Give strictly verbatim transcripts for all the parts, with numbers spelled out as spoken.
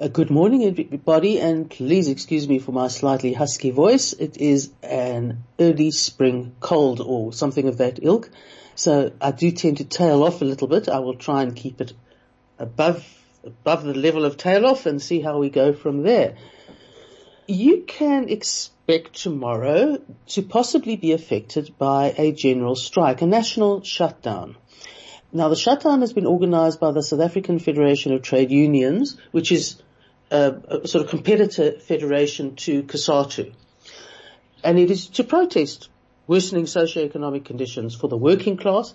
Uh, good morning everybody, and please excuse me for my slightly husky voice. It is an early spring cold or something of that ilk, so I do tend to tail off a little bit. I will try and keep it above above the level of tail off and see how we go from there. You can expect tomorrow to possibly be affected by a general strike, a national shutdown. Now, the shutdown has been organised by the South African Federation of Trade Unions, which is uh, a sort of competitor federation to COSATU. And it is to protest worsening socioeconomic conditions for the working class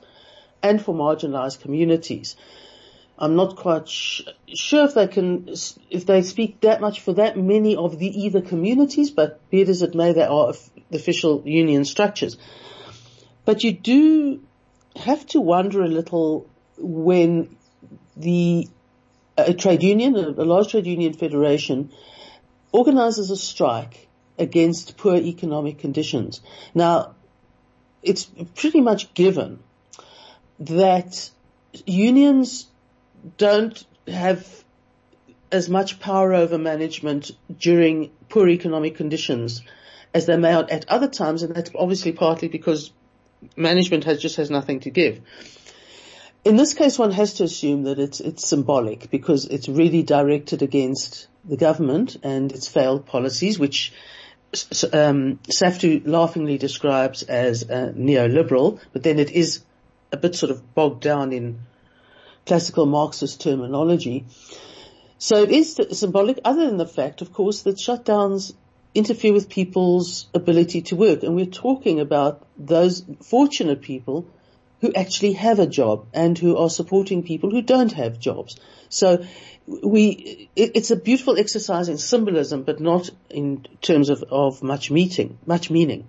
and for marginalised communities. I'm not quite sh- sure if they can, if they speak that much for that many of the either communities, but be it as it may, they are official union structures. But you do have to wonder a little when the a trade union, a large trade union federation, organizes a strike against poor economic conditions. Now, it's pretty much given that unions don't have as much power over management during poor economic conditions as they may at other times, and that's obviously partly because management has just has nothing to give. In this case, one has to assume that it's it's symbolic, because it's really directed against the government and its failed policies, which um, SAFTU laughingly describes as uh, neoliberal, but then it is a bit sort of bogged down in classical Marxist terminology. So it is symbolic, other than the fact, of course, that shutdowns interfere with people's ability to work. And we're talking about those fortunate people who actually have a job and who are supporting people who don't have jobs. So we, it, it's a beautiful exercise in symbolism, but not in terms of, of much meaning, much meaning.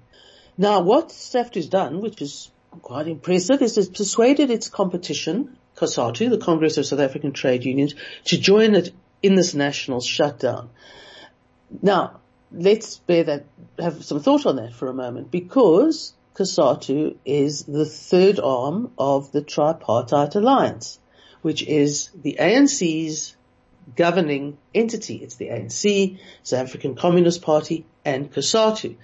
Now, what SAFTU's done, which is quite impressive, is it's persuaded its competition, COSATU, the Congress of South African Trade Unions, to join it in this national shutdown. Now, let's bear that, have some thought on that for a moment, because COSATU is the third arm of the tripartite alliance, which is the A N C's governing entity. It's the A N C, South African Communist Party, and COSATU.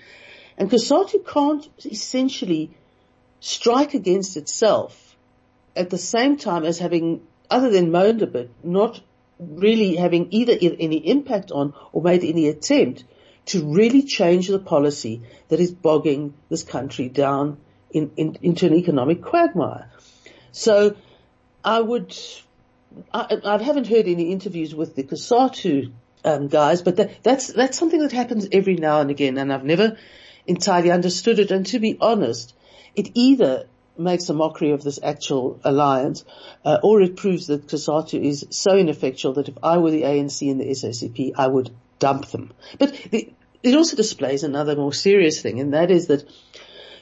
And COSATU can't essentially strike against itself at the same time as having, other than moaned a bit, not really having either any impact on or made any attempt to really change the policy that is bogging this country down in, in, into an economic quagmire. So I would, I, I haven't heard any interviews with the COSATU um, guys, but that, that's, that's something that happens every now and again, and I've never entirely understood it. And to be honest, it either makes a mockery of this actual alliance, uh, or it proves that COSATU is so ineffectual that if I were the A N C and the S A C P, I would dump them. But the, it also displays another more serious thing, and that is that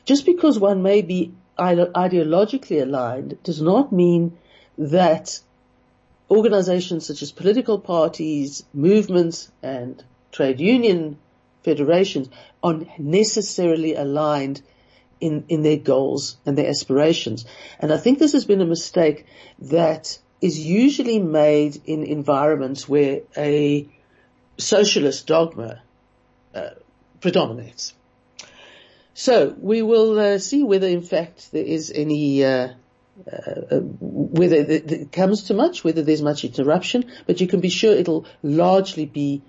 just because one may be ideologically aligned does not mean that organizations such as political parties, movements, and trade union federations are necessarily aligned in, in their goals and their aspirations. And I think this has been a mistake that is usually made in environments where a socialist dogma uh, predominates. So we will uh, see whether, in fact, there is any, uh, uh, whether it comes to much, whether there's much interruption, but you can be sure it'll largely be,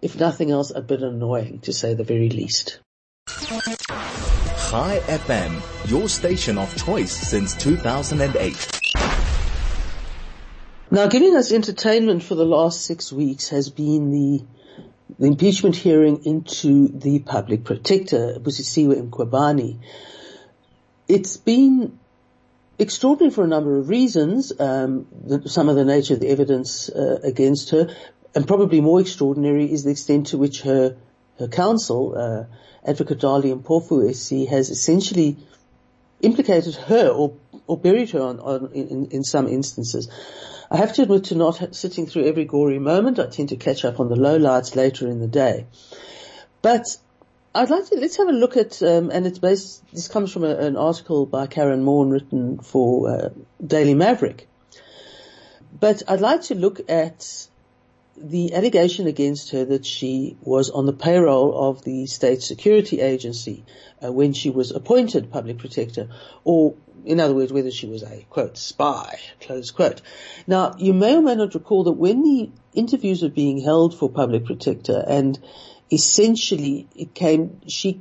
if nothing else, a bit annoying, to say the very least. Hi F M, your station of choice since two thousand eight. Now, giving us entertainment for the last six weeks has been the, the impeachment hearing into the public protector, Busisiwe Mkhwebane. It's been extraordinary for a number of reasons, um, the, some of the nature of the evidence uh, against her, and probably more extraordinary is the extent to which her, her counsel, uh, Advocate Dali Mpofu S C, has essentially implicated her or or buried her on, on in, in some instances. I have to admit to not sitting through every gory moment. I tend to catch up on the lowlights later in the day. But I'd like to, let's have a look at, um, and it's based, this comes from a, an article by Karen Morn written for uh, Daily Maverick. But I'd like to look at the allegation against her that she was on the payroll of the State Security Agency uh, when she was appointed public protector, or in other words, whether she was a, quote, spy, close quote. Now, you may or may not recall that when the interviews were being held for public protector, and essentially it came, she,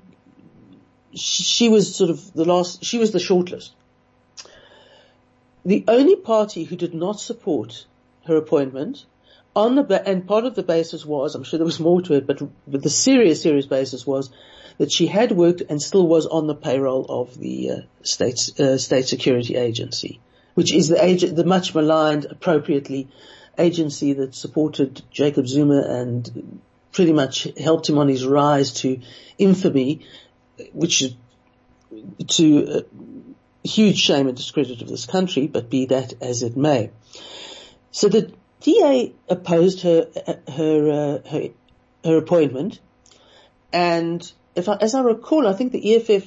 she was sort of the last, she was the shortlist. The only party who did not support her appointment on the, and part of the basis was, I'm sure there was more to it, but, but the serious, serious basis was that she had worked and still was on the payroll of the uh, state uh, state security agency, which is the ag- the much maligned, appropriately, agency that supported Jacob Zuma and pretty much helped him on his rise to infamy, which to uh, huge shame and discredit of this country. But be that as it may, so the D A opposed her her uh, her, her appointment, and If I, as I recall, I think the E F F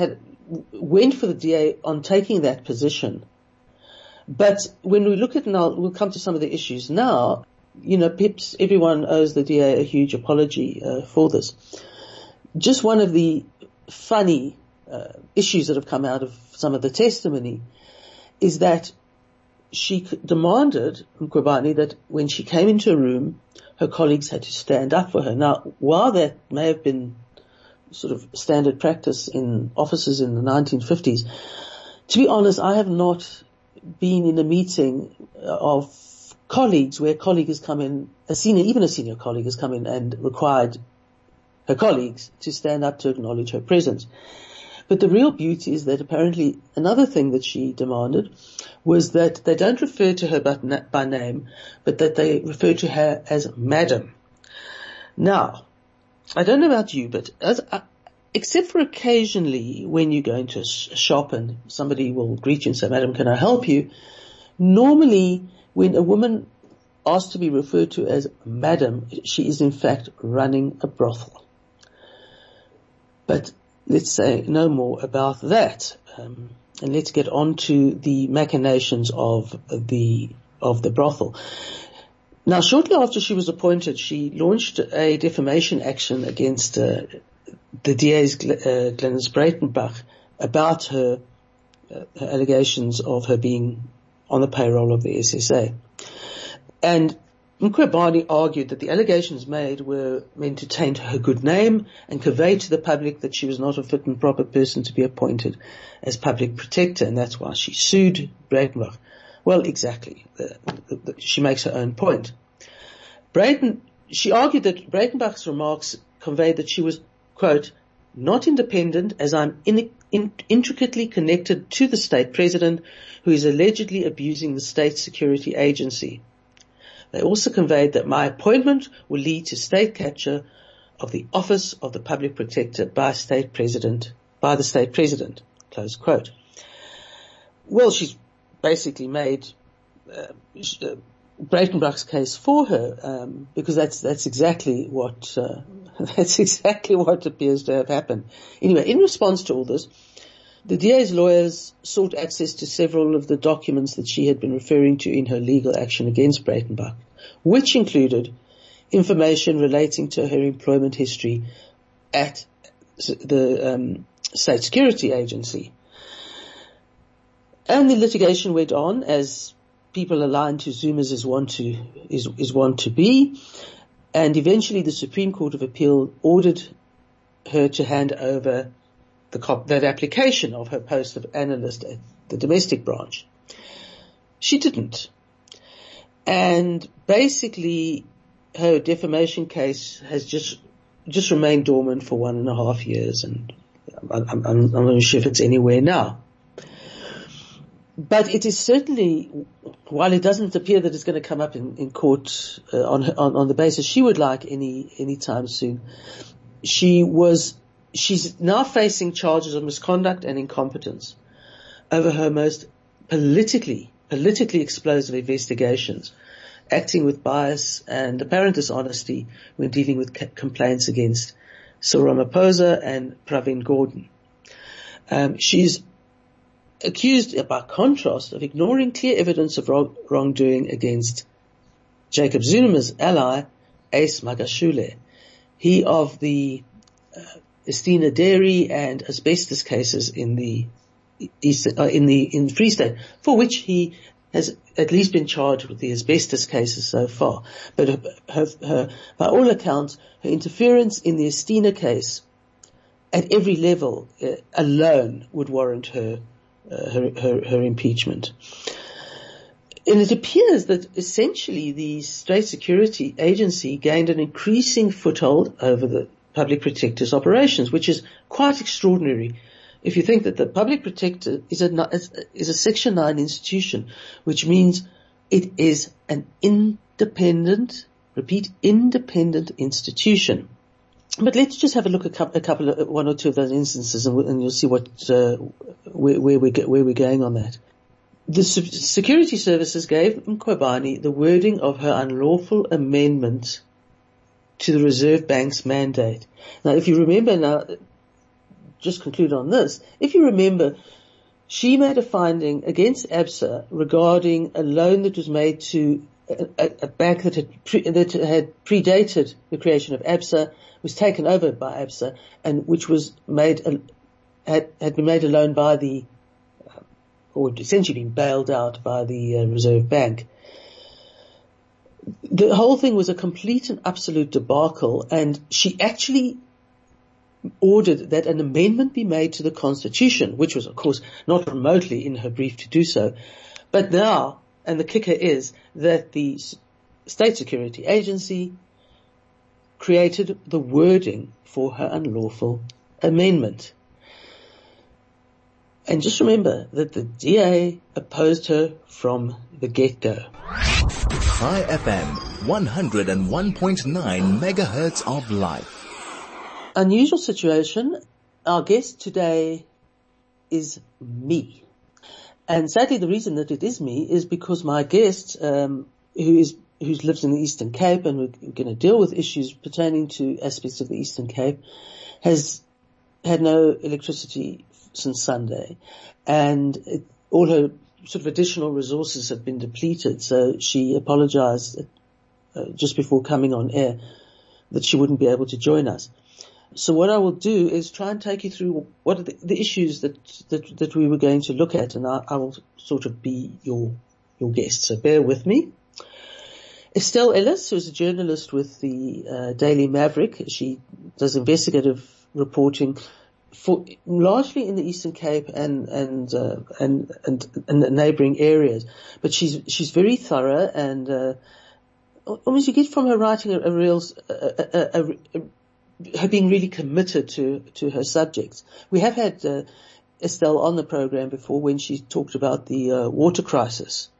had went for the D A on taking that position. But when we look at, and I'll, we'll come to some of the issues now, you know, Pips, everyone owes the D A a huge apology uh, for this. Just one of the funny uh, issues that have come out of some of the testimony is that she demanded from Mkhwebane that when she came into a room, her colleagues had to stand up for her. Now, while that may have been sort of standard practice in offices in the nineteen fifties. To be honest, I have not been in a meeting of colleagues where a colleague has come in, a senior, even a senior colleague has come in and required her colleagues to stand up to acknowledge her presence. But the real beauty is that apparently another thing that she demanded was that they don't refer to her by name, but that they refer to her as Madam. Now, I don't know about you, but as, uh, except for occasionally when you go into a shop and somebody will greet you and say, Madam, can I help you? Normally, when a woman asks to be referred to as Madam, she is in fact running a brothel. But let's say no more about that. Um, and let's get on to the machinations of the, of the brothel. Now, shortly after she was appointed, she launched a defamation action against uh, the D A's uh, Glynis Breitenbach about her, uh, her allegations of her being on the payroll of the S S A. And Mkhwebane argued that the allegations made were meant to taint her good name and convey to the public that she was not a fit and proper person to be appointed as public protector, and that's why she sued Breitenbach. Well, exactly. The, the, the, she makes her own point. Breiten, she argued that Breitenbach's remarks conveyed that she was, quote, not independent as I'm in, in, intricately connected to the state president who is allegedly abusing the state security agency. They also conveyed that my appointment will lead to state capture of the office of the public protector by state president, by the state president, close quote. Well, she's basically made uh, Breitenbach's case for her, um, because that's that's exactly what uh, that's exactly what appears to have happened. Anyway, in response to all this, the D A's lawyers sought access to several of the documents that she had been referring to in her legal action against Breitenbach, which included information relating to her employment history at the um, State Security Agency. And the litigation went on, as people aligned to Zuma's is wont to is is wont to be, and eventually the Supreme Court of Appeal ordered her to hand over the cop, that application of her post of analyst at the domestic branch. She didn't, and basically her defamation case has just just remained dormant for one and a half years, and I'm, I'm, I'm not sure if it's anywhere now. But it is certainly, while it doesn't appear that it's going to come up in, in court uh, on, her, on on the basis she would like any any time soon, she was she's now facing charges of misconduct and incompetence over her most politically, politically explosive investigations, acting with bias and apparent dishonesty when dealing with c- complaints against Sir Ramaphosa and Pravin Gordon. Um, she's accused, by contrast, of ignoring clear evidence of wrong- wrongdoing against Jacob Zuma's ally, Ace Magashule. He of the uh, Estina Dairy and asbestos cases in the Eastern, uh, in the in Free State, for which he has at least been charged with the asbestos cases so far. But her, her, her, by all accounts, her interference in the Estina case at every level uh, alone would warrant her, uh, her her her impeachment. And it appears that essentially the State Security Agency gained an increasing foothold over the Public Protector's operations, which is quite extraordinary if you think that the Public Protector is a, is a Section nine institution, which means it is an independent, repeat, independent institution. But let's just have a look at a couple of, one or two of those instances, and, and you'll see what uh, where, where, we, where we're going on that. The security services gave Mkhwebane the wording of her unlawful amendment to the Reserve Bank's mandate. Now, if you remember, now, just conclude on this. If you remember, she made a finding against ABSA regarding a loan that was made to a, a, a bank that had pre, that had predated the creation of ABSA, was taken over by ABSA, and which was made a, had had been made a loan by the or essentially been bailed out by the uh, Reserve Bank. The whole thing was a complete and absolute debacle, and she actually ordered that an amendment be made to the Constitution, which was, of course, not remotely in her brief to do so. But now, and the kicker is, that the State Security Agency created the wording for her unlawful amendment. And just remember that the D A opposed her from the get-go. Hi F M, one oh one point nine megahertz of life. Unusual situation. Our guest today is me. And sadly the reason that it is me is because my guest, um, who is, who lives in the Eastern Cape, and we're, we're going to deal with issues pertaining to aspects of the Eastern Cape, has had no electricity since Sunday, and it, all her sort of additional resources have been depleted. So she apologized uh, just before coming on air that she wouldn't be able to join us. So what I will do is try and take you through what are the, the issues that, that that we were going to look at, and I, I will sort of be your your guest. So bear with me. Estelle Ellis, who's a journalist with the uh, Daily Maverick, she does investigative reporting for largely in the Eastern Cape and and uh, and, and and neighbouring areas, but she's she's very thorough, and uh, almost you get from her writing a, a real a, a, a, a, her being really committed to to her subjects. We have had uh, Estelle on the programme before when she talked about the uh, water crisis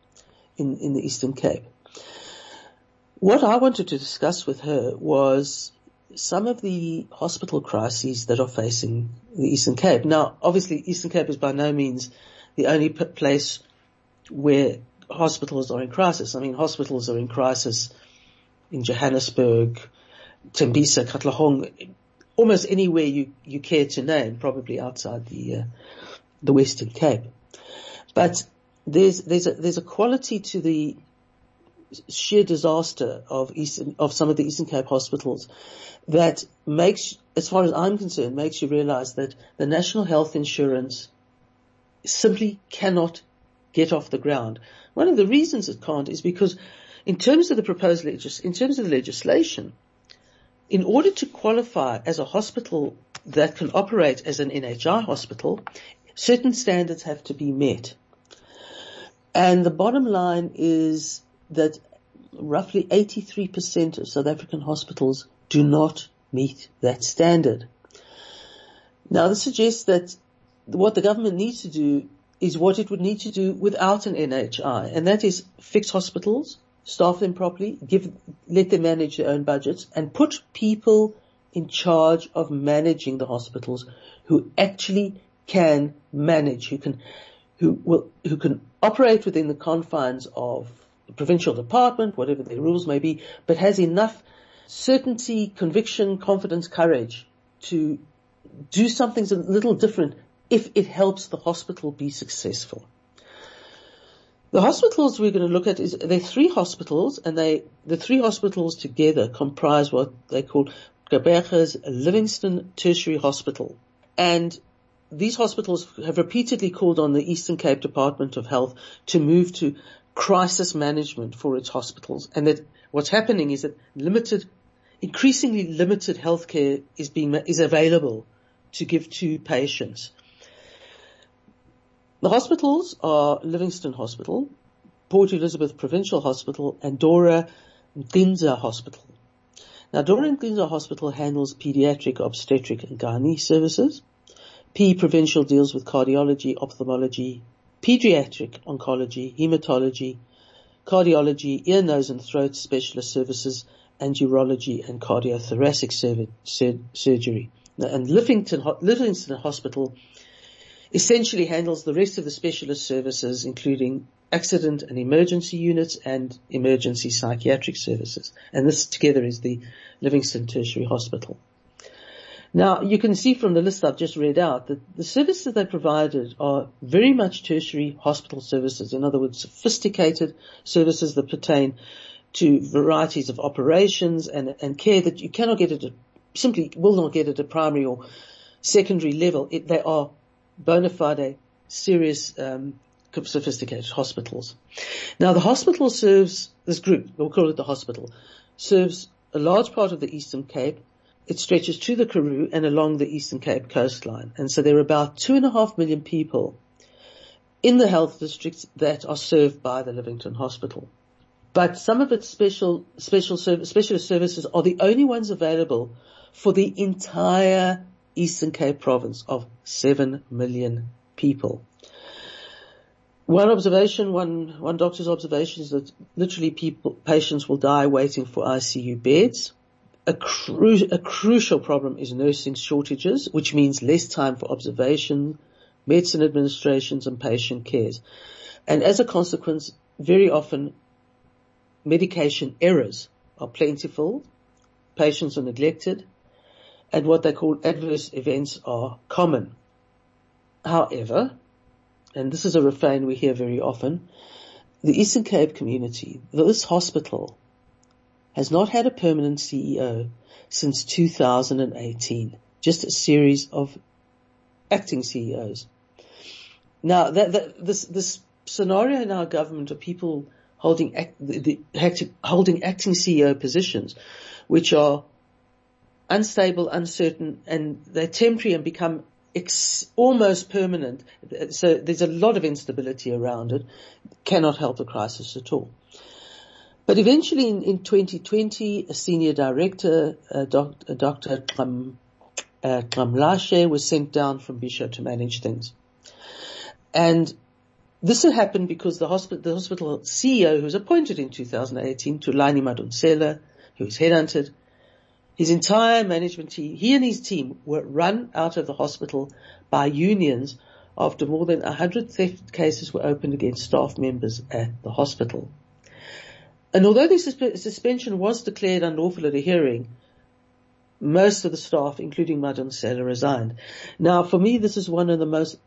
in in the Eastern Cape. What I wanted to discuss with her was some of the hospital crises that are facing the Eastern Cape. Now, obviously, Eastern Cape is by no means the only p- place where hospitals are in crisis. I mean, hospitals are in crisis in Johannesburg, Tembisa, Katlehong, almost anywhere you, you care to name, probably outside the uh, the Western Cape. But there's there's a, there's a quality to the sheer disaster of Eastern, of some of the Eastern Cape hospitals that makes, as far as I'm concerned, makes you realize that the national health insurance simply cannot get off the ground. One of the reasons it can't is because in terms of the proposed legis, in terms of the legislation, in order to qualify as a hospital that can operate as an N H I hospital, certain standards have to be met. And the bottom line is that roughly eighty-three percent of South African hospitals do not meet that standard. Now, this suggests that what the government needs to do is what it would need to do without an N H I, and that is fix hospitals, staff them properly, give, let them manage their own budgets, and put people in charge of managing the hospitals who actually can manage, who can, who will, who can operate within the confines of the provincial department, whatever their rules may be, but has enough certainty, conviction, confidence, courage to do something a little different if it helps the hospital be successful. The hospitals we're going to look at is, there are three hospitals, and they, the three hospitals together comprise what they call Gqeberha's Livingstone Tertiary Hospital. And these hospitals have repeatedly called on the Eastern Cape Department of Health to move to crisis management for its hospitals. And that what's happening is that limited, increasingly limited healthcare is being, is available to give to patients. The hospitals are Livingstone Hospital, Port Elizabeth Provincial Hospital, and Dora Nginza Hospital. Now, Dora Nginza Hospital handles pediatric, obstetric, and gynae services. P Provincial deals with cardiology, ophthalmology, pediatric oncology, hematology, cardiology, ear, nose, and throat specialist services, and urology and cardiothoracic sur- sur- surgery. And Livingstone, Livingstone Hospital essentially handles the rest of the specialist services, including accident and emergency units and emergency psychiatric services. And this together is the Livingstone Tertiary Hospital. Now, you can see from the list I've just read out that the services they provided are very much tertiary hospital services. In other words, sophisticated services that pertain to varieties of operations and, and care that you cannot get at a, simply will not get at a primary or secondary level. It, they are bona fide, serious, um, sophisticated hospitals. Now, the hospital serves, this group, we'll call it the hospital, serves a large part of the Eastern Cape. It stretches to the Karoo and along the Eastern Cape coastline. And so there are about two and a half million people in the health districts that are served by the Livingstone Hospital. But some of its special, special, specialist services are the only ones available for the entire Eastern Cape province of seven million people. One observation, one, one doctor's observation is that literally people, patients will die waiting for I C U beds. A, cru- a crucial problem is nursing shortages, which means less time for observation, medicine administrations and patient cares. And as a consequence, very often medication errors are plentiful, patients are neglected, and what they call adverse events are common. However, and this is a refrain we hear very often, the Eastern Cape community, this hospital, has not had a permanent C E O since two thousand eighteen, just a series of acting C E Os. Now, that, that, this, this scenario in our government of people holding, act, the, the, holding acting C E O positions, which are unstable, uncertain, and they're temporary and become ex- almost permanent. So there's a lot of instability around it. Cannot help the crisis at all. But eventually in, in twenty twenty, a senior director, uh, Doctor Kram, uh, Kramlashe, was sent down from Bisho to manage things. And this had happened because the hospital, the hospital C E O, who was appointed in two thousand eighteen, Tulani Madonsela, who was headhunted, his entire management team, he and his team, were run out of the hospital by unions after more than one hundred theft cases were opened against staff members at the hospital. And although this suspension was declared unlawful at a hearing, most of the staff, including Madonsela, resigned. Now, for me, this is one of the most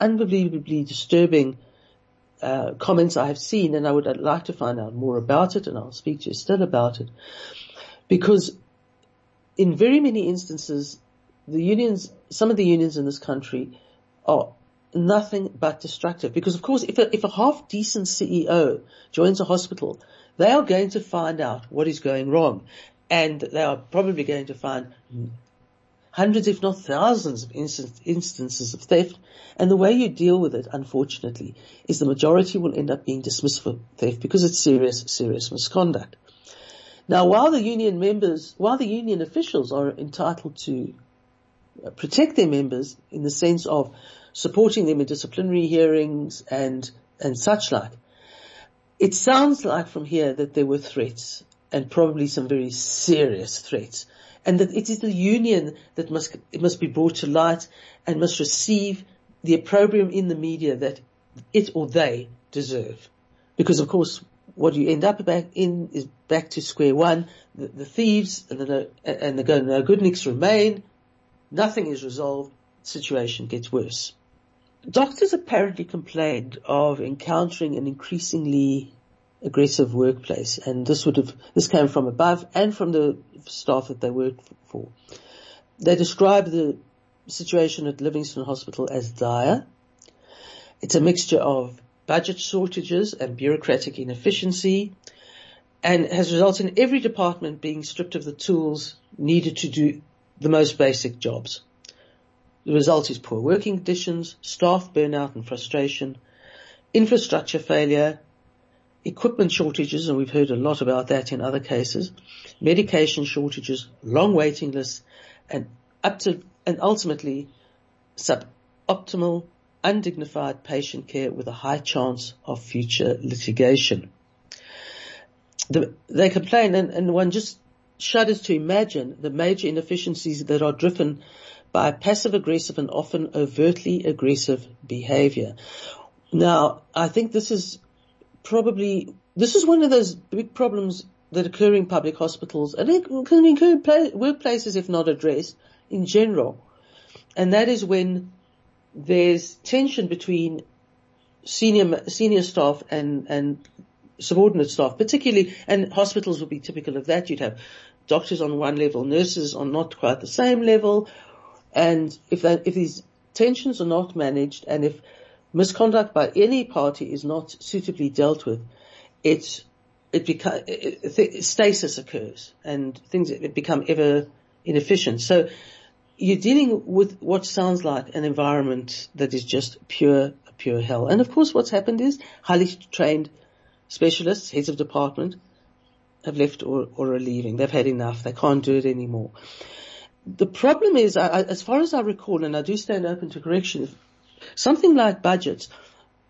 unbelievably disturbing uh, comments I have seen, and I would like to find out more about it, and I'll speak to you still about it, because in very many instances, the unions, some of the unions in this country are nothing but destructive. Because, of course, if a, if a half-decent C E O joins a hospital, they are going to find out what is going wrong. And they are probably going to find hundreds, if not thousands, of instance, instances of theft. And the way you deal with it, unfortunately, is the majority will end up being dismissed for theft because it's serious, serious misconduct. Now, while the union members, while the union officials are entitled to protect their members in the sense of supporting them in disciplinary hearings and, and such like, it sounds like from here that there were threats, and probably some very serious threats, and that it is the union that must it must be brought to light and must receive the opprobrium in the media that it or they deserve. Because, of course, what you end up back in is back to square one. The, the thieves and the, no, and the no-goodniks remain. Nothing is resolved. The situation gets worse. Doctors apparently complained of encountering an increasingly aggressive workplace, and this would have this came from above and from the staff that they worked for. They described the situation at Livingstone Hospital as dire. It's a mixture of budget shortages and bureaucratic inefficiency, and has resulted in every department being stripped of the tools needed to do the most basic jobs. The result is poor working conditions, staff burnout and frustration, infrastructure failure, equipment shortages, and we've heard a lot about that in other cases, medication shortages, long waiting lists, and up to, and ultimately suboptimal, undignified patient care with a high chance of future litigation. The, they complain, and, and one just shudders to imagine the major inefficiencies that are driven by passive-aggressive and often overtly aggressive behavior. Now, I think this is probably, this is one of those big problems that occur in public hospitals, and it can occur in workplaces if not addressed in general. And that is when there's tension between senior senior staff and, and subordinate staff, particularly, and hospitals would be typical of that. You'd have doctors on one level, nurses on not quite the same level. And if that, if these tensions are not managed, and if misconduct by any party is not suitably dealt with, it it becomes stasis occurs, and things it become ever inefficient. So you're dealing with what sounds like an environment that is just pure pure hell. And of course, what's happened is highly trained specialists, heads of department, have left or, or are leaving. They've had enough. They can't do it anymore. The problem is, I, as far as I recall, and I do stand open to correction, something like budgets,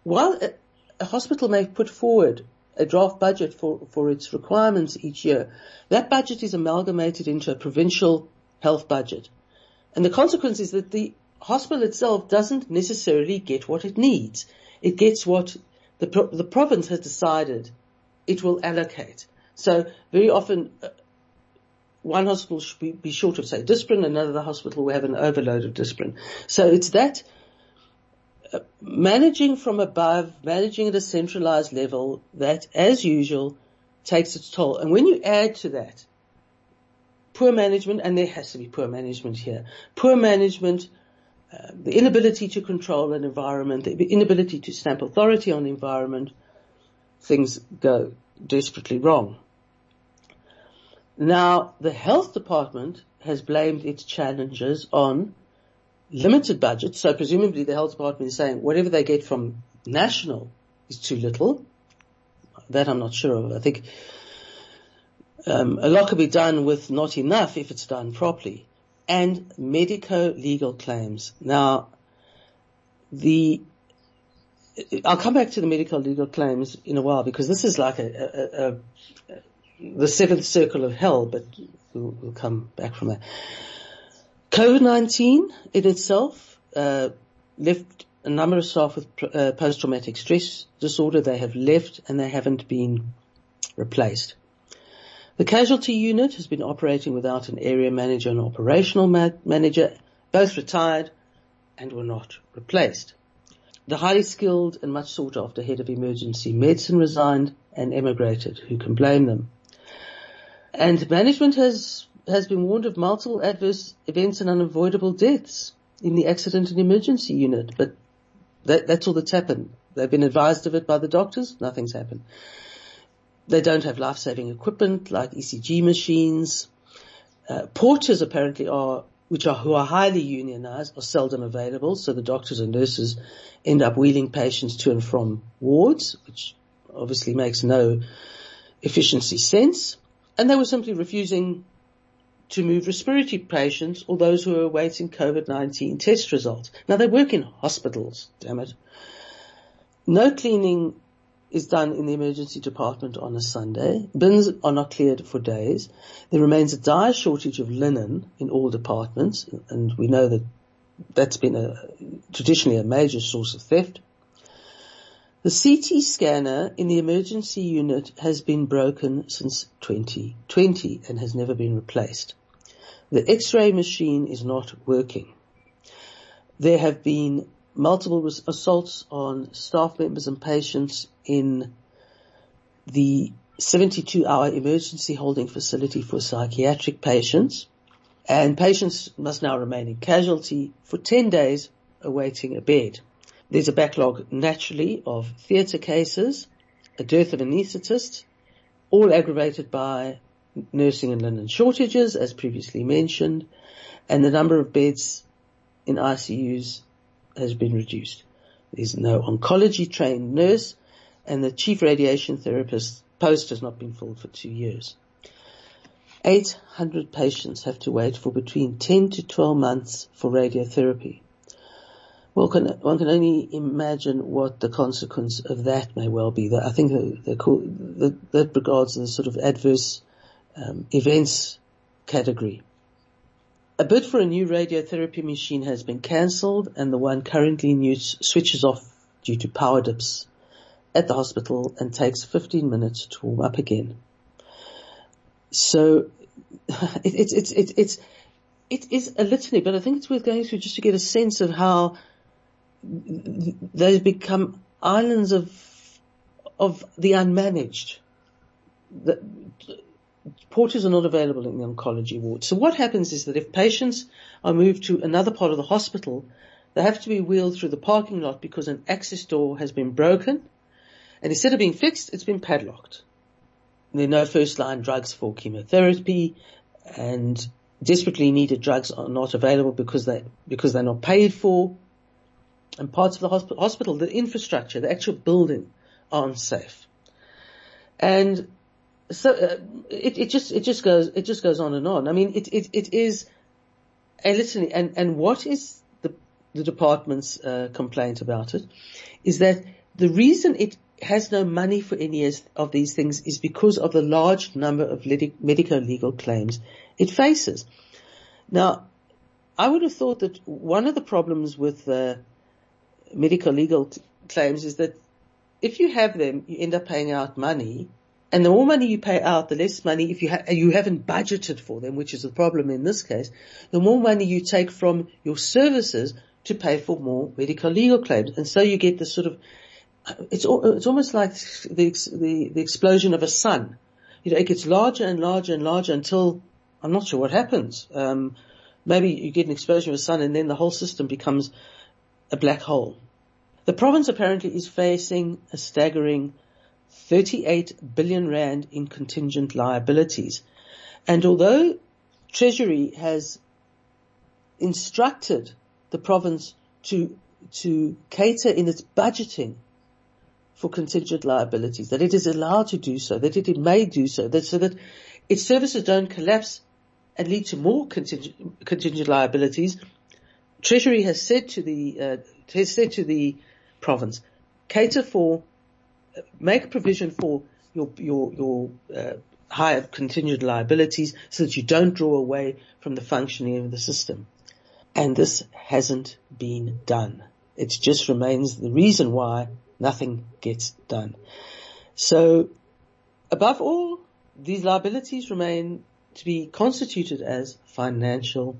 while a, a hospital may put forward a draft budget for, for its requirements each year, that budget is amalgamated into a provincial health budget. And the consequence is that the hospital itself doesn't necessarily get what it needs. It gets what the, pro- the province has decided it will allocate. So very often, uh, one hospital should be, be short of, say, Disprin, another hospital will have an overload of Disprin. So it's that uh, managing from above, managing at a centralized level, that, as usual, takes its toll. And when you add to that poor management, and there has to be poor management here, poor management, uh, the inability to control an environment, the inability to stamp authority on the environment, things go desperately wrong. Now, the health department has blamed its challenges on limited budgets. So presumably the health department is saying whatever they get from national is too little. That I'm not sure of. I think um, a lot could be done with not enough if it's done properly. And medico-legal claims. Now, the I'll come back to the medico-legal claims in a while, because this is like a... a, a, a the seventh circle of hell, but we'll, we'll come back from that. COVID nineteen in itself uh, left a number of staff with uh, post-traumatic stress disorder. They have left and they haven't been replaced. The casualty unit has been operating without an area manager and operational ma- manager, both retired and were not replaced. The highly skilled and much sought-after head of emergency medicine resigned and emigrated. Who can blame them? And management has, has been warned of multiple adverse events and unavoidable deaths in the accident and emergency unit, but that, that's all that's happened. They've been advised of it by the doctors, nothing's happened. They don't have life-saving equipment like E C G machines. Uh, porters apparently are, which are, who are highly unionized, are seldom available, so the doctors and nurses end up wheeling patients to and from wards, which obviously makes no efficiency sense. And they were simply refusing to move respiratory patients or those who were awaiting COVID nineteen test results. Now, they work in hospitals, damn it. No cleaning is done in the emergency department on a Sunday. Bins are not cleared for days. There remains a dire shortage of linen in all departments, and we know that that's been a, traditionally a major source of theft. The C T scanner in the emergency unit has been broken since twenty twenty and has never been replaced. The X-ray machine is not working. There have been multiple assaults on staff members and patients in the seventy-two hour emergency holding facility for psychiatric patients, and patients must now remain in casualty for ten days awaiting a bed. There's a backlog naturally of theatre cases, a dearth of anaesthetists, all aggravated by nursing and linen shortages, as previously mentioned, and the number of beds in I C Us has been reduced. There's no oncology trained nurse, and the chief radiation therapist post has not been filled for two years. eight hundred patients have to wait for between ten to twelve months for radiotherapy. Well, can, one can only imagine what the consequence of that may well be. I think the, the, that regards the sort of adverse um, events category. A bid for a new radiotherapy machine has been cancelled, and the one currently in use switches off due to power dips at the hospital and takes fifteen minutes to warm up again. So it's it's it's it, it's it is a litany, but I think it's worth going through just to get a sense of how they've become islands of of the unmanaged. The, Porters are not available in the oncology ward. So what happens is that if patients are moved to another part of the hospital, they have to be wheeled through the parking lot because an access door has been broken, and instead of being fixed, it's been padlocked. There are no first-line drugs for chemotherapy, and desperately needed drugs are not available because they because they're not paid for. And parts of the hosp- hospital, the infrastructure, the actual building, are unsafe. And So uh, it, it just it just goes it just goes on and on. I mean, it it, it is a litany, and and what is the the department's uh, complaint about it is that the reason it has no money for any of these things is because of the large number of liti- medico-legal claims it faces. Now, I would have thought that one of the problems with uh, medico-legal t- claims is that if you have them, you end up paying out money. And the more money you pay out, the less money, if you ha- you haven't budgeted for them, which is the problem in this case, the more money you take from your services to pay for more medico-legal claims. And so you get this sort of, it's it's almost like the the, the explosion of a sun. You know, it gets larger and larger and larger until, I'm not sure what happens. Um, maybe you get an explosion of a sun and then the whole system becomes a black hole. The province apparently is facing a staggering thirty-eight billion rand in contingent liabilities. And although Treasury has instructed the province to, to cater in its budgeting for contingent liabilities, that it is allowed to do so, that it may do so, that so that its services don't collapse and lead to more contingent, contingent liabilities, Treasury has said to the, uh, has said to the province, cater for Make provision for your your your uh, higher contingent liabilities so that you don't draw away from the functioning of the system. And this hasn't been done. It just remains the reason why nothing gets done. So, above all, these liabilities remain to be constituted as financial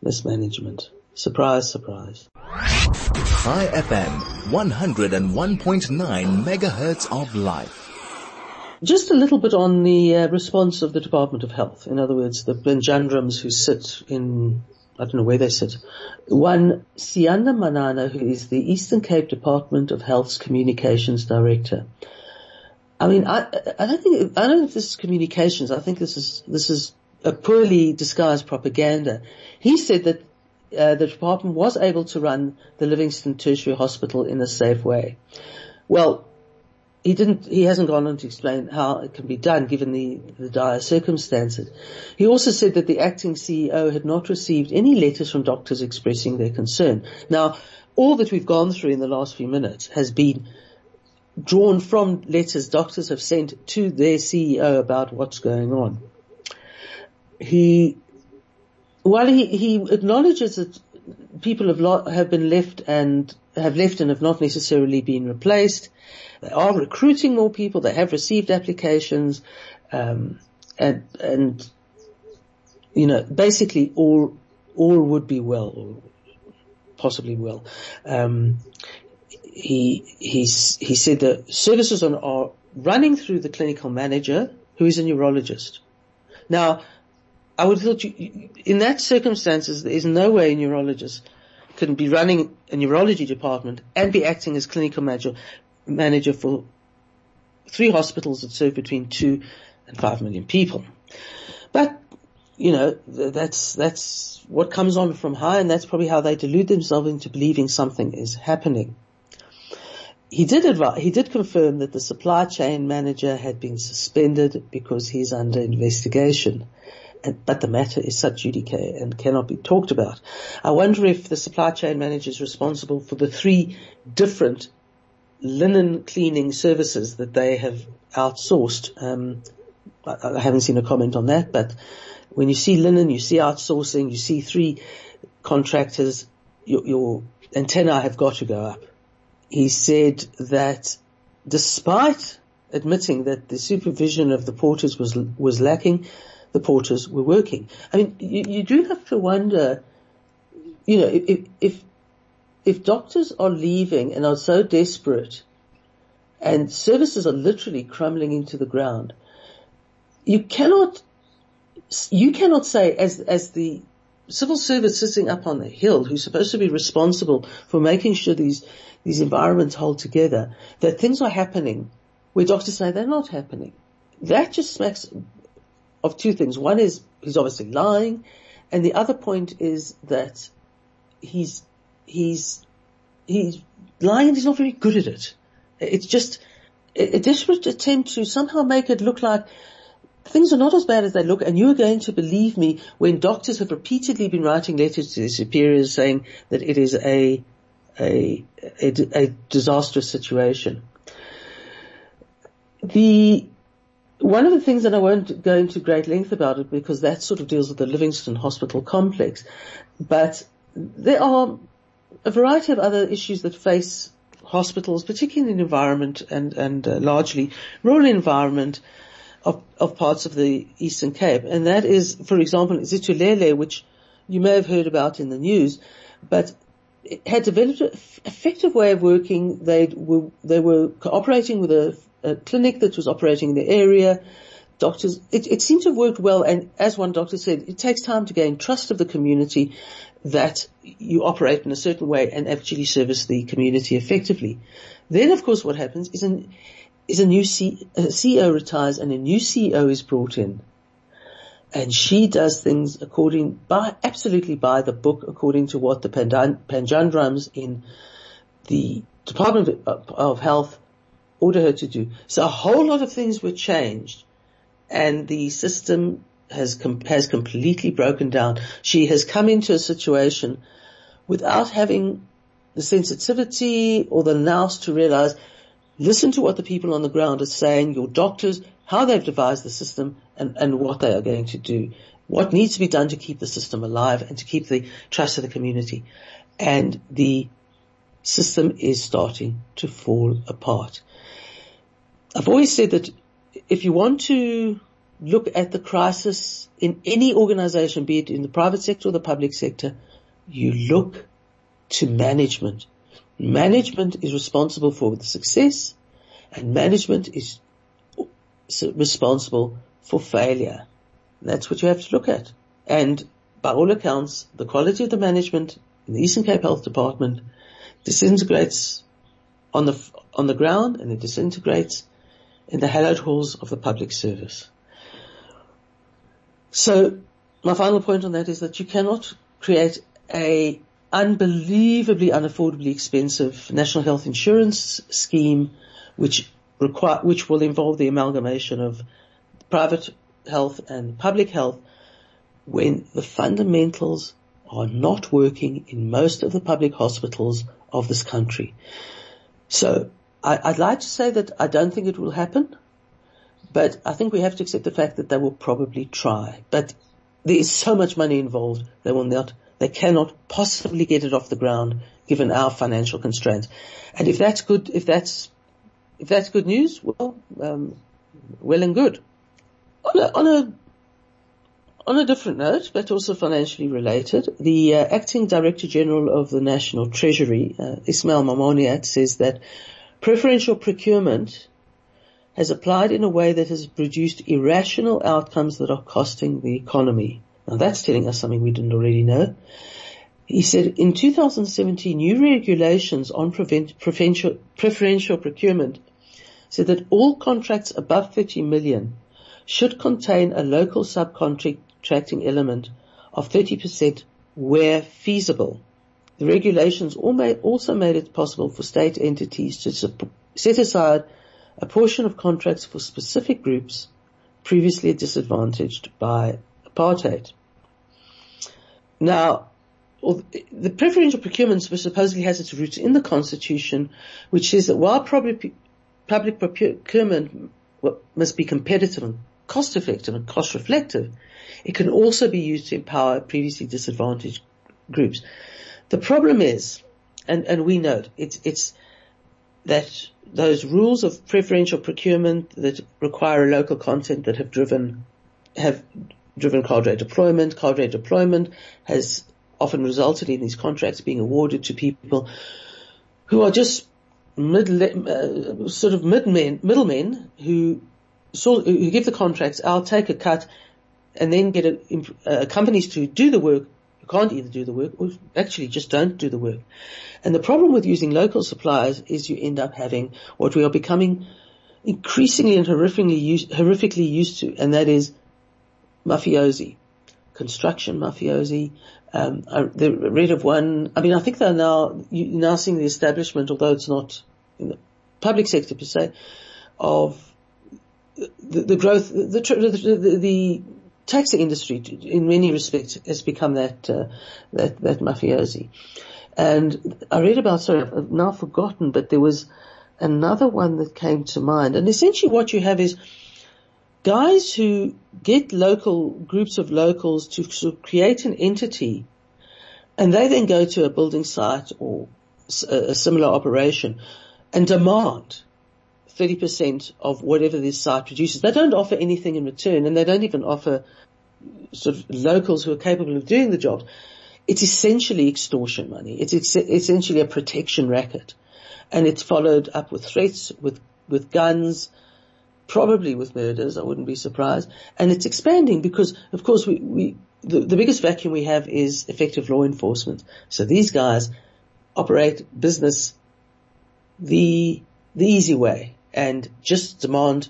mismanagement. Surprise, surprise. Hi F M, one oh one point nine megahertz of life. Just a little bit on the uh, response of the Department of Health. In other words, the Benjandrums who sit in, I don't know where they sit. One, Sianda Manana, who is the Eastern Cape Department of Health's Communications Director. I mean, I, I don't think, I don't know if this is communications. I think this is, this is a poorly disguised propaganda. He said that Uh, the department was able to run the Livingstone Tertiary Hospital in a safe way. Well, he didn't. He hasn't gone on to explain how it can be done given the, the dire circumstances. He also said that the acting C E O had not received any letters from doctors expressing their concern. Now, all that we've gone through in the last few minutes has been drawn from letters doctors have sent to their C E O about what's going on. He, while he, he acknowledges that people have, lo- have been left and have left and have not necessarily been replaced, they are recruiting more people. They have received applications, um, and and you know basically all all would be well, or possibly well. Um, he he's, he said the services on, are running through the clinical manager, who is a neurologist. Now, I would have thought you, in that circumstances, there is no way a neurologist can be running a neurology department and be acting as clinical manager, manager for three hospitals that serve between two and five million people. But, you know, that's, that's what comes on from high, and that's probably how they delude themselves into believing something is happening. He did advise, he did confirm that the supply chain manager had been suspended because he's under investigation. And, but the matter is sub judice and cannot be talked about. I wonder if the supply chain manager is responsible for the three different linen cleaning services that they have outsourced. Um, I, I haven't seen a comment on that, but when you see linen, you see outsourcing, you see three contractors, your, your antennae have got to go up. He said that despite admitting that the supervision of the porters was was lacking, the porters were working. I mean, you, you do have to wonder, you know, if, if if doctors are leaving and are so desperate and services are literally crumbling into the ground, you cannot, you cannot say as as the civil service sitting up on the hill, who's supposed to be responsible for making sure these these environments hold together, that things are happening where doctors say they're not happening. That just smacks of two things. One is he's obviously lying, and the other point is that he's he's he's lying and he's not very good at it. It's just a desperate attempt to somehow make it look like things are not as bad as they look, and you are going to believe me when doctors have repeatedly been writing letters to their superiors saying that it is a a a, a disastrous situation. The one of the things, and I won't go into great length about it because that sort of deals with the Livingstone Hospital complex, but there are a variety of other issues that face hospitals, particularly in the environment and and uh, largely rural environment of of parts of the Eastern Cape. And that is, for example, Zitulele, which you may have heard about in the news, but it had developed an effective way of working. They were, they were cooperating with a, a clinic that was operating in the area. Doctors, it, it seemed to have worked well, and as one doctor said, it takes time to gain trust of the community that you operate in a certain way and actually service the community effectively. Then, of course, what happens is an is a new C- a C E O retires and a new C E O is brought in. And she does things according, by, absolutely by the book, according to what the panjandrams in the Department of Health order her to do. So a whole lot of things were changed, and the system has com- has completely broken down. She has come into a situation without having the sensitivity or the nous to realize, listen to what the people on the ground are saying, your doctors, how they've devised the system, and, and what they are going to do, what needs to be done to keep the system alive and to keep the trust of the community. And the system is starting to fall apart. I've always said that if you want to look at the crisis in any organization, be it in the private sector or the public sector, you look to management. Management is responsible for the success, and management is responsible for failure. That's what you have to look at. And by all accounts, the quality of the management in the Eastern Cape Health Department disintegrates on the on the ground, and it disintegrates in the hallowed halls of the public service. So my final point on that is that you cannot create a unbelievably unaffordably expensive national health insurance scheme, which require, which will involve the amalgamation of private health and public health, when the fundamentals are not working in most of the public hospitals of this country. So I, I'd like to say that I don't think it will happen, but I think we have to accept the fact that they will probably try. But there is so much money involved, they will not, they cannot possibly get it off the ground given our financial constraints. And if that's good, if that's, if that's good news, well, um, well and good. On a, on a, on a different note, but also financially related, the uh, Acting Director General of the National Treasury, uh, Ismail Mamoniat, says that preferential procurement has applied in a way that has produced irrational outcomes that are costing the economy. Now that's telling us something we didn't already know. He said in two thousand seventeen, new regulations on prevent, preferential, preferential procurement said that all contracts above thirty million should contain a local subcontracting element of thirty percent where feasible. The regulations also made it possible for state entities to set aside a portion of contracts for specific groups previously disadvantaged by apartheid. Now, the preferential procurement supposedly has its roots in the Constitution, which says that while public procurement must be competitive and cost effective and cost reflective, it can also be used to empower previously disadvantaged groups. The problem is, and, and we know it, it's, it's that those rules of preferential procurement that require a local content that have driven, have driven cadre deployment, cadre deployment has often resulted in these contracts being awarded to people who are just mid, uh, sort of mid-men, middlemen who, sort, who give the contracts, I'll take a cut and then get a, uh, companies to do the work. You can't either do the work or actually just don't do the work. And the problem with using local suppliers is you end up having what we are becoming increasingly and horrifically used, horrifically used to, and that is mafiosi, construction mafiosi. Um, I read of one, I mean, I think they're now, you're now seeing the establishment, although it's not in the public sector per se, of the, the growth, the, the, the, the taxi industry, in many respects, has become that uh, that that mafiosi. And I read about, sorry, I've now forgotten, but there was another one that came to mind. And essentially what you have is guys who get local groups of locals to sort of create an entity, and they then go to a building site or a similar operation and demand thirty percent of whatever this site produces. They don't offer anything in return, and they don't even offer sort of locals who are capable of doing the job. It's essentially extortion money. It's, it's essentially a protection racket. And it's followed up with threats, with, with guns, probably with murders. I wouldn't be surprised. And it's expanding because, of course, we, we the, the biggest vacuum we have is effective law enforcement. So these guys operate business the, the easy way, and just demand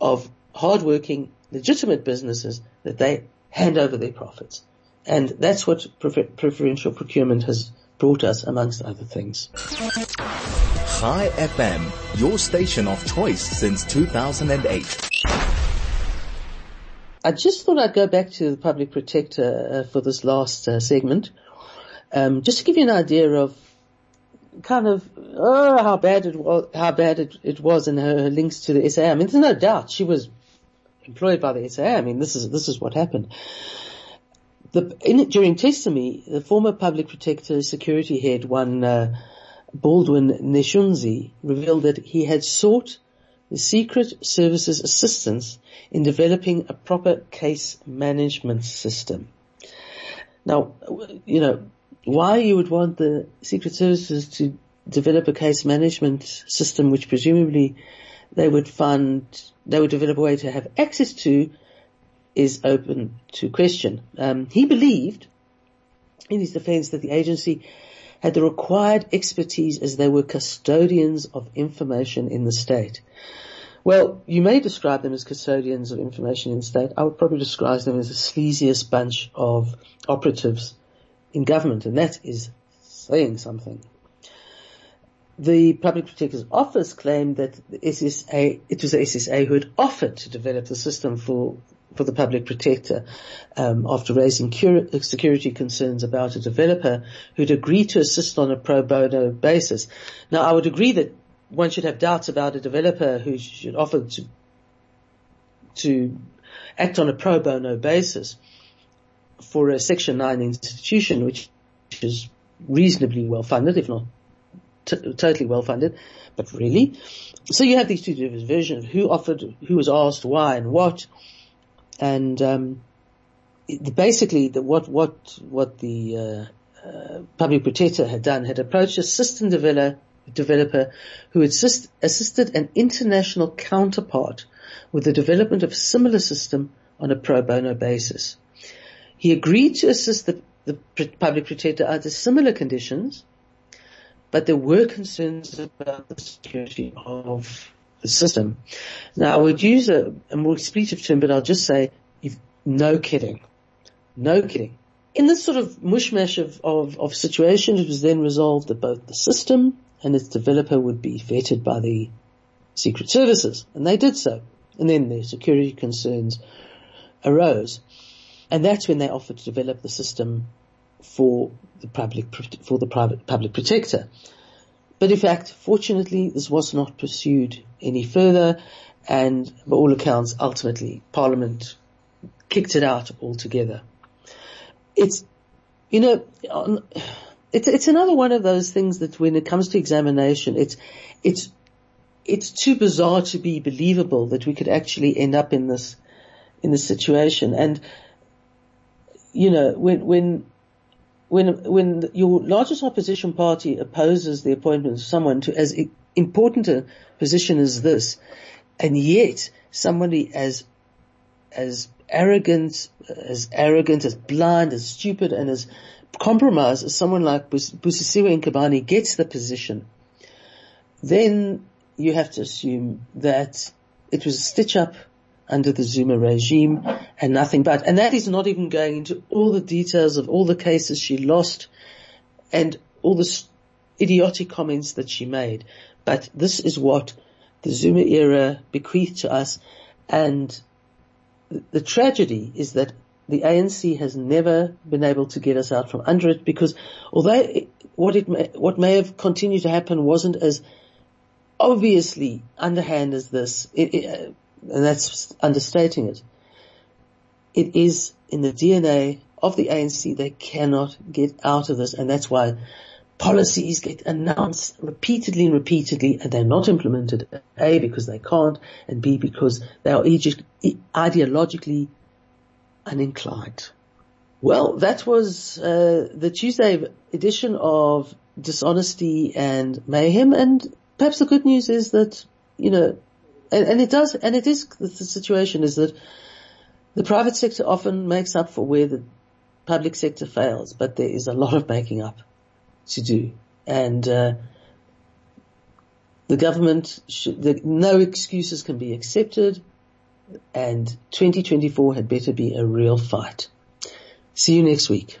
of hard-working, legitimate businesses that they hand over their profits. And that's what prefer- preferential procurement has brought us, amongst other things. Hi F M, your station of choice since two thousand eight. I just thought I'd go back to the Public Protector uh, for this last uh, segment, um, just to give you an idea of kind of oh how bad it was how bad it, it was and her, her links to the S A. I mean, there's no doubt she was employed by the S A. I mean, this is this is what happened. The in, during testimony, the former Public Protector security head, one uh, Baldwin Nishunzi, revealed that he had sought the Secret Service's assistance in developing a proper case management system. Now, you know, why you would want the Secret Services to develop a case management system, which presumably they would fund, they would develop a way to have access to, is open to question. Um, he believed, in his defense, that the agency had the required expertise as they were custodians of information in the state. Well, you may describe them as custodians of information in the state. I would probably describe them as the sleaziest bunch of operatives in government, and that is saying something. The Public Protector's Office claimed that the S S A, it was the S S A who had offered to develop the system for, for the Public Protector, um, after raising cur- security concerns about a developer who'd agreed to assist on a pro bono basis. Now, I would agree that one should have doubts about a developer who should offer to to act on a pro bono basis for a Section nine institution, which is reasonably well-funded, if not t- totally well-funded, but really. So you have these two different versions of who offered, who was asked, why, and what. And um, it, basically, the, what what what the uh, uh, public protector had done had approached a system developer, developer who assist, assisted an international counterpart with the development of a similar system on a pro bono basis. He agreed to assist the, the public protector under similar conditions, but there were concerns about the security of the system. Now, I would use a, a more expletive term, but I'll just say, if, no kidding. No kidding. In this sort of mushmash of, of, of situation, it was then resolved that both the system and its developer would be vetted by the Secret Services, and they did so. And then the security concerns arose. And that's when they offered to develop the system for the public, for the private public protector. But in fact, fortunately, this was not pursued any further, and by all accounts, ultimately, Parliament kicked it out altogether. It's, you know, it's, it's another one of those things that when it comes to examination, it's, it's, it's too bizarre to be believable that we could actually end up in this, in this situation. And, you know, when, when, when, when your largest opposition party opposes the appointment of someone to as important a position as this, and yet somebody as, as arrogant, as arrogant, as blind, as stupid, and as compromised as someone like Bus- Busisiwe Mkhwebane gets the position, then you have to assume that it was a stitch up under the Zuma regime and nothing but. And that is not even going into all the details of all the cases she lost and all the idiotic comments that she made. But this is what the Zuma era bequeathed to us. And the tragedy is that the A N C has never been able to get us out from under it, because although it, what it may, what may have continued to happen wasn't as obviously underhand as this, it, it, and that's understating it. It is in the D N A of the A N C. They cannot get out of this, and that's why policies get announced repeatedly and repeatedly, and they're not implemented, A, because they can't, and B, because they are ideologically uninclined. Well, that was uh, the Tuesday edition of Dishonesty and Mayhem, and perhaps the good news is that, you know, And, and it does, and it is, the situation is that the private sector often makes up for where the public sector fails, but there is a lot of making up to do. And uh, the government, should, the, no excuses can be accepted, and twenty twenty-four had better be a real fight. See you next week.